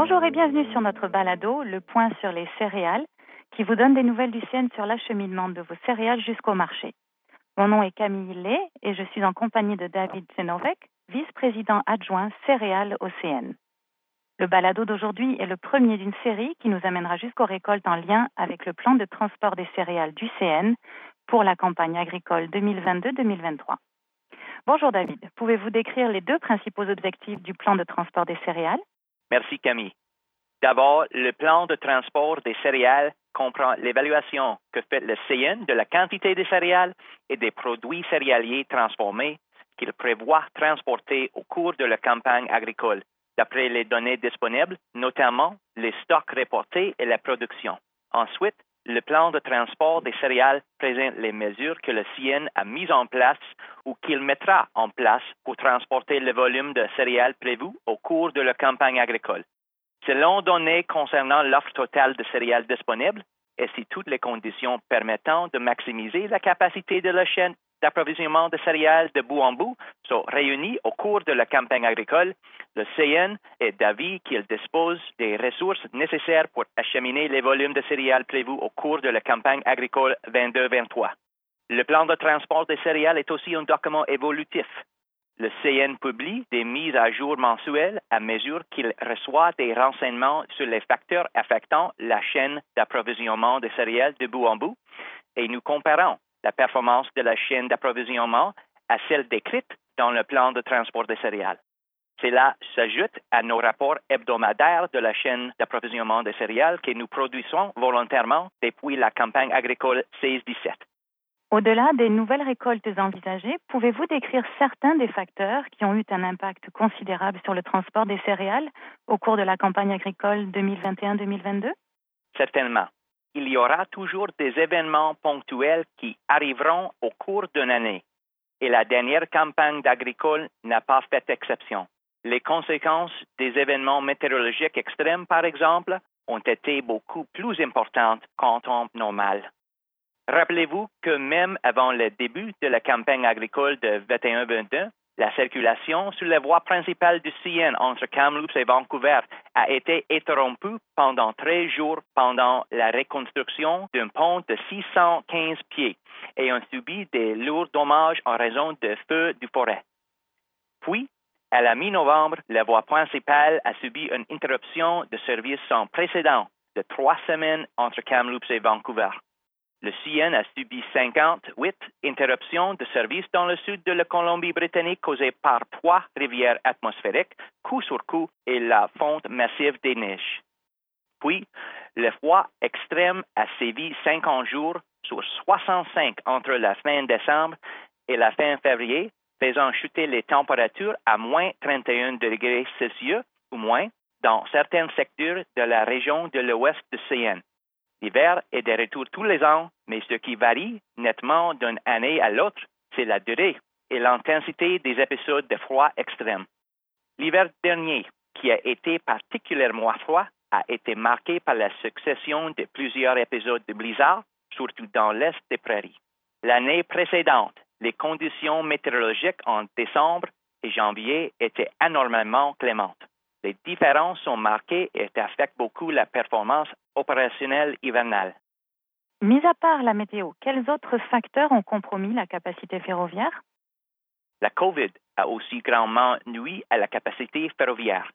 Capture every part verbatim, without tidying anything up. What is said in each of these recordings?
Bonjour et bienvenue sur notre balado, le point sur les céréales, qui vous donne des nouvelles du C N sur l'acheminement de vos céréales jusqu'au marché. Mon nom est Camille Lay et je suis en compagnie de David Zenovec, vice-président adjoint céréales au C N. Le balado d'aujourd'hui est le premier d'une série qui nous amènera jusqu'aux récoltes en lien avec le plan de transport des céréales du C N pour la campagne agricole deux mille vingt-deux deux mille vingt-trois. Bonjour David, pouvez-vous décrire les deux principaux objectifs du plan de transport des céréales? Merci Camille. D'abord, le plan de transport des céréales comprend l'évaluation que fait le C N de la quantité des céréales et des produits céréaliers transformés qu'il prévoit transporter au cours de la campagne agricole, d'après les données disponibles, notamment les stocks reportés et la production. Ensuite, le plan de transport des céréales présente les mesures que le C N a mises en place ou qu'il mettra en place pour transporter le volume de céréales prévu au cours de la campagne agricole. Selon données concernant l'offre totale de céréales disponibles, et si toutes les conditions permettant de maximiser la capacité de la chaîne d'approvisionnement de céréales de bout en bout sont réunies au cours de la campagne agricole, le C N est d'avis qu'il dispose des ressources nécessaires pour acheminer les volumes de céréales prévus au cours de la campagne agricole vingt-deux vingt-trois. Le plan de transport des céréales est aussi un document évolutif. Le C N publie des mises à jour mensuelles à mesure qu'il reçoit des renseignements sur les facteurs affectant la chaîne d'approvisionnement des céréales de bout en bout et nous comparons la performance de la chaîne d'approvisionnement à celle décrite dans le plan de transport des céréales. Cela s'ajoute à nos rapports hebdomadaires de la chaîne d'approvisionnement des céréales que nous produisons volontairement depuis la campagne agricole seize dix-sept. Au-delà des nouvelles récoltes envisagées, pouvez-vous décrire certains des facteurs qui ont eu un impact considérable sur le transport des céréales au cours de la campagne agricole deux mille vingt et un deux mille vingt-deux? Certainement. Il y aura toujours des événements ponctuels qui arriveront au cours d'une année. Et la dernière campagne d'agricole n'a pas fait exception. Les conséquences des événements météorologiques extrêmes, par exemple, ont été beaucoup plus importantes qu'en temps normal. Rappelez-vous que même avant le début de la campagne agricole de vingt et un vingt-deux, la circulation sur les voies principales du C N entre Kamloops et Vancouver a été interrompue pendant treize jours pendant la reconstruction d'un pont de six cent quinze pieds et ont subi des lourds dommages en raison de feux de forêt. Puis, à la mi-novembre, la voie principale a subi une interruption de service sans précédent de trois semaines entre Kamloops et Vancouver. Le C N a subi cinquante-huit interruptions de service dans le sud de la Colombie-Britannique causées par trois rivières atmosphériques, coup sur coup, et la fonte massive des neiges. Puis, le froid extrême a sévi cinquante jours sur soixante-cinq entre la fin décembre et la fin février, faisant chuter les températures à moins trente et un degrés Celsius ou moins dans certains secteurs de la région de l'ouest du C N. L'hiver est de retour tous les ans, mais ce qui varie nettement d'une année à l'autre, c'est la durée et l'intensité des épisodes de froid extrême. L'hiver dernier, qui a été particulièrement froid, a été marqué par la succession de plusieurs épisodes de blizzard, surtout dans l'est des prairies. L'année précédente, les conditions météorologiques en décembre et janvier étaient anormalement clémentes. Les différences sont marquées et affectent beaucoup la performance opérationnelle hivernale. Mis à part la météo, quels autres facteurs ont compromis la capacité ferroviaire? La COVID a aussi grandement nui à la capacité ferroviaire.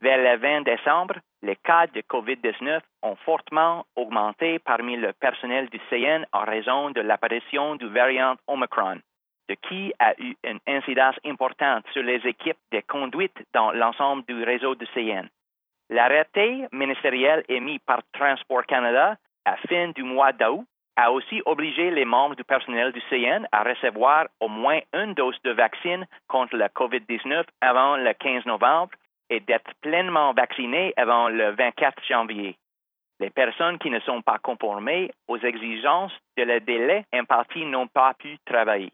Vers le vingt décembre, les cas de covid dix-neuf ont fortement augmenté parmi le personnel du C N en raison de l'apparition du variant Omicron, ce qui a eu une incidence importante sur les équipes de conduite dans l'ensemble du réseau du C N. L'arrêté ministériel émis par Transport Canada à fin du mois d'août a aussi obligé les membres du personnel du C N à recevoir au moins une dose de vaccine contre la covid dix-neuf avant le quinze novembre et d'être pleinement vaccinés avant le vingt-quatre janvier. Les personnes qui ne sont pas conformées aux exigences de le délai imparti n'ont pas pu travailler.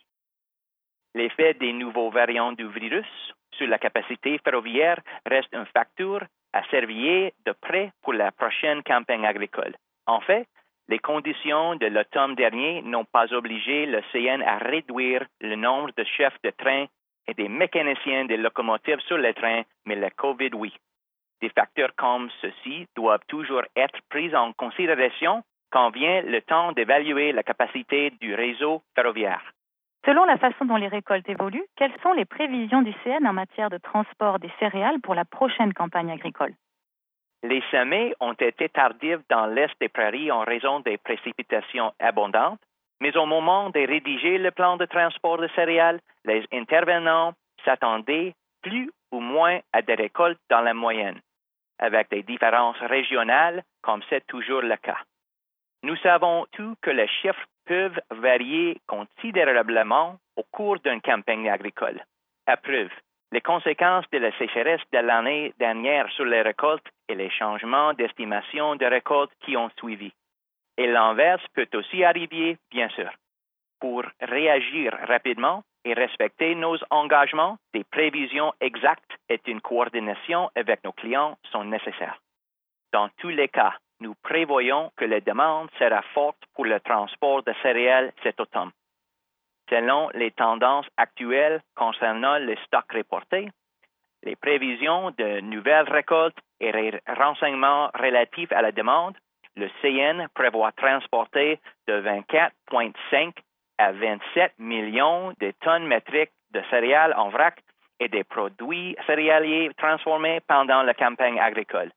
L'effet des nouveaux variants du virus sur la capacité ferroviaire reste un facteur à surveiller de près pour la prochaine campagne agricole. En fait, les conditions de l'automne dernier n'ont pas obligé le C N à réduire le nombre de chefs de train et des mécaniciens des locomotives sur les trains, mais la COVID, oui. Des facteurs comme ceux-ci doivent toujours être pris en considération quand vient le temps d'évaluer la capacité du réseau ferroviaire. Selon la façon dont les récoltes évoluent, quelles sont les prévisions du C N en matière de transport des céréales pour la prochaine campagne agricole? Les semis ont été tardives dans l'est des prairies en raison des précipitations abondantes, mais au moment de rédiger le plan de transport de céréales, les intervenants s'attendaient plus ou moins à des récoltes dans la moyenne, avec des différences régionales, comme c'est toujours le cas. Nous savons tous que les chiffres peuvent varier considérablement au cours d'une campagne agricole. À preuve, les conséquences de la sécheresse de l'année dernière sur les récoltes et les changements d'estimation de récoltes qui ont suivi. Et l'inverse peut aussi arriver, bien sûr. Pour réagir rapidement et respecter nos engagements, des prévisions exactes et une coordination avec nos clients sont nécessaires. Dans tous les cas, nous prévoyons que la demande sera forte pour le transport de céréales cet automne. Selon les tendances actuelles concernant les stocks reportés, les prévisions de nouvelles récoltes et les renseignements relatifs à la demande, le C N prévoit transporter de vingt-quatre virgule cinq à vingt-sept millions de tonnes métriques de céréales en vrac et des produits céréaliers transformés pendant la campagne agricole.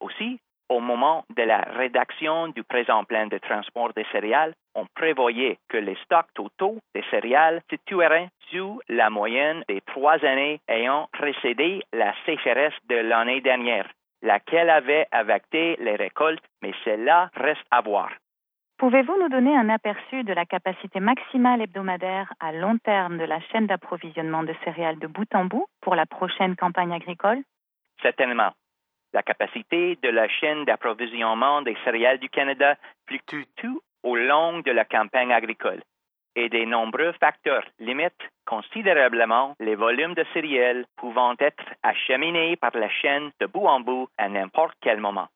Aussi, au moment de la rédaction du présent plan de transport des céréales, on prévoyait que les stocks totaux des céréales situeraient sous la moyenne des trois années ayant précédé la sécheresse de l'année dernière, laquelle avait affecté les récoltes, mais cela reste à voir. Pouvez-vous nous donner un aperçu de la capacité maximale hebdomadaire à long terme de la chaîne d'approvisionnement de céréales de bout en bout pour la prochaine campagne agricole? Certainement. La capacité de la chaîne d'approvisionnement des céréales du Canada fluctue tout au long de la campagne agricole et des nombreux facteurs limitent considérablement les volumes de céréales pouvant être acheminés par la chaîne de bout en bout à n'importe quel moment.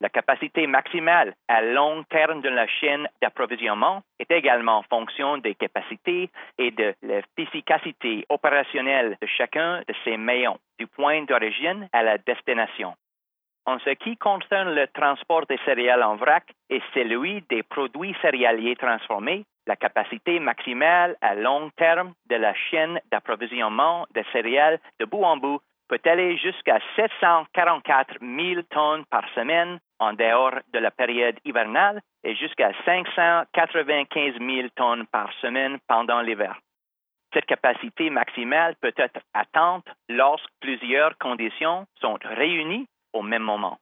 La capacité maximale à long terme de la chaîne d'approvisionnement est également en fonction des capacités et de l'efficacité opérationnelle de chacun de ces maillons, du point d'origine à la destination. En ce qui concerne le transport des céréales en vrac et celui des produits céréaliers transformés, la capacité maximale à long terme de la chaîne d'approvisionnement des céréales de bout en bout peut aller jusqu'à sept cent quarante-quatre mille tonnes par semaine en dehors de la période hivernale et jusqu'à cinq cent quatre-vingt-quinze mille tonnes par semaine pendant l'hiver. Cette capacité maximale peut être atteinte lorsque plusieurs conditions sont réunies au même moment,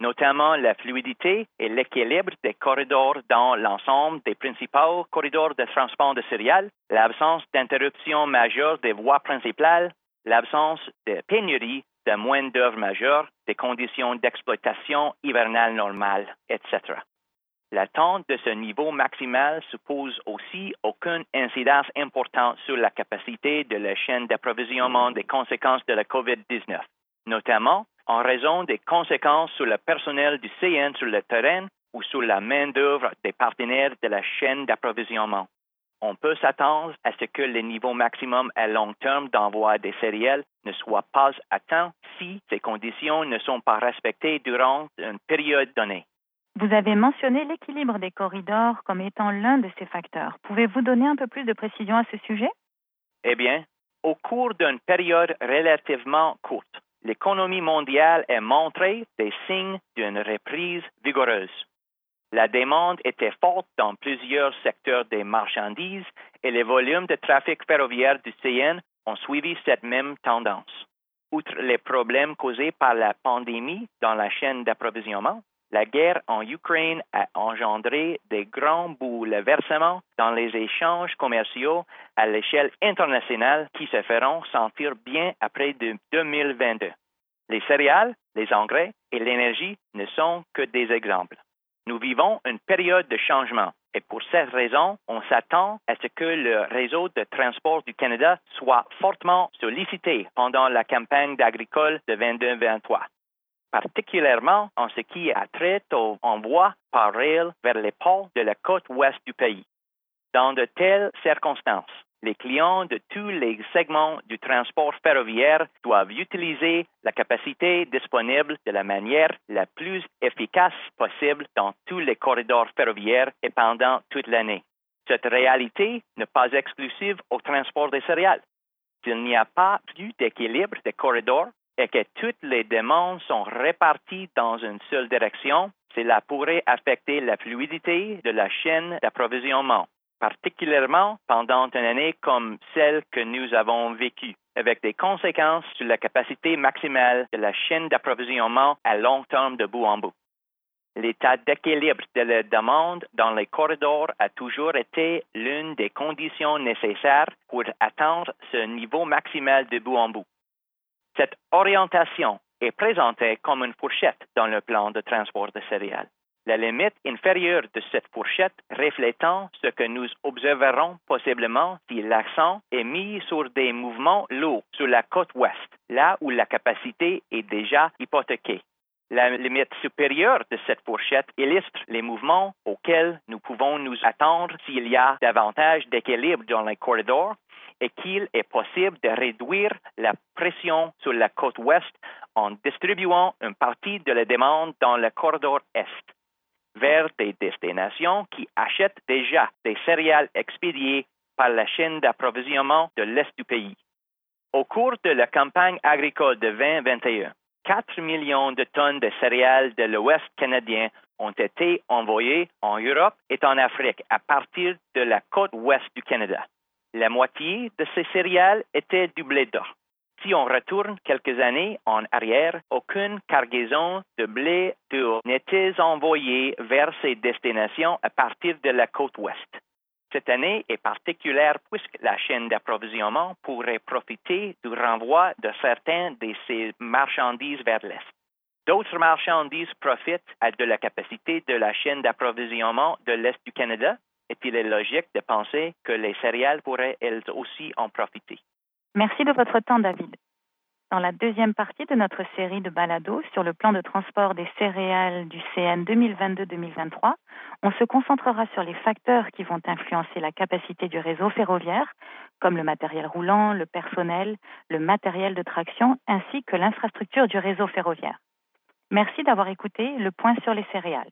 notamment la fluidité et l'équilibre des corridors dans l'ensemble des principaux corridors de transport de céréales, l'absence d'interruptions majeures des voies principales, l'absence de pénurie de main-d'œuvre majeure, des conditions d'exploitation hivernale normale, et cetera. L'atteinte de ce niveau maximal suppose aussi aucune incidence importante sur la capacité de la chaîne d'approvisionnement des conséquences de la covid dix-neuf, notamment en raison des conséquences sur le personnel du C N sur le terrain ou sur la main-d'œuvre des partenaires de la chaîne d'approvisionnement. On peut s'attendre à ce que le niveau maximum à long terme d'envoi des céréales ne soit pas atteint si ces conditions ne sont pas respectées durant une période donnée. Vous avez mentionné l'équilibre des corridors comme étant l'un de ces facteurs. Pouvez-vous donner un peu plus de précision à ce sujet? Eh bien, au cours d'une période relativement courte, l'économie mondiale a montré des signes d'une reprise vigoureuse. La demande était forte dans plusieurs secteurs des marchandises et les volumes de trafic ferroviaire du C N ont suivi cette même tendance. Outre les problèmes causés par la pandémie dans la chaîne d'approvisionnement, la guerre en Ukraine a engendré des grands bouleversements dans les échanges commerciaux à l'échelle internationale qui se feront sentir bien après deux mille vingt-deux. Les céréales, les engrais et l'énergie ne sont que des exemples. Nous vivons une période de changement et pour cette raison, on s'attend à ce que le réseau de transport du Canada soit fortement sollicité pendant la campagne agricole de vingt-deux vingt-trois. Particulièrement en ce qui a trait aux envois par rail vers les ports de la côte ouest du pays. Dans de telles circonstances, Les clients de tous les segments du transport ferroviaire doivent utiliser la capacité disponible de la manière la plus efficace possible dans tous les corridors ferroviaires et pendant toute l'année. Cette réalité n'est pas exclusive au transport des céréales. S'il n'y a pas plus d'équilibre des corridors et que toutes les demandes sont réparties dans une seule direction, cela pourrait affecter la fluidité de la chaîne d'approvisionnement, particulièrement pendant une année comme celle que nous avons vécue, avec des conséquences sur la capacité maximale de la chaîne d'approvisionnement à long terme de bout en bout. L'état d'équilibre de la demande dans les corridors a toujours été l'une des conditions nécessaires pour atteindre ce niveau maximal de bout en bout. Cette orientation est présentée comme une fourchette dans le plan de transport de céréales. La limite inférieure de cette fourchette reflétant ce que nous observerons possiblement si l'accent est mis sur des mouvements lourds sur la côte ouest, là où la capacité est déjà hypothéquée. La limite supérieure de cette fourchette illustre les mouvements auxquels nous pouvons nous attendre s'il y a davantage d'équilibre dans les corridors et qu'il est possible de réduire la pression sur la côte ouest en distribuant une partie de la demande dans le corridor est, vers des destinations qui achètent déjà des céréales expédiées par la chaîne d'approvisionnement de l'Est du pays. Au cours de la campagne agricole de vingt vingt et un, quatre millions de tonnes de céréales de l'Ouest canadien ont été envoyées en Europe et en Afrique à partir de la côte ouest du Canada. La moitié de ces céréales étaient du blé d'or. Si on retourne quelques années en arrière, aucune cargaison de blé dur n'était envoyée vers ces destinations à partir de la côte ouest. Cette année est particulière puisque la chaîne d'approvisionnement pourrait profiter du renvoi de certaines de ces marchandises vers l'est. D'autres marchandises profitent de la capacité de la chaîne d'approvisionnement de l'est du Canada et il est logique de penser que les céréales pourraient elles aussi en profiter. Merci de votre temps, David. Dans la deuxième partie de notre série de balados sur le plan de transport des céréales du C N deux mille vingt-deux deux mille vingt-trois, on se concentrera sur les facteurs qui vont influencer la capacité du réseau ferroviaire, comme le matériel roulant, le personnel, le matériel de traction, ainsi que l'infrastructure du réseau ferroviaire. Merci d'avoir écouté le point sur les céréales.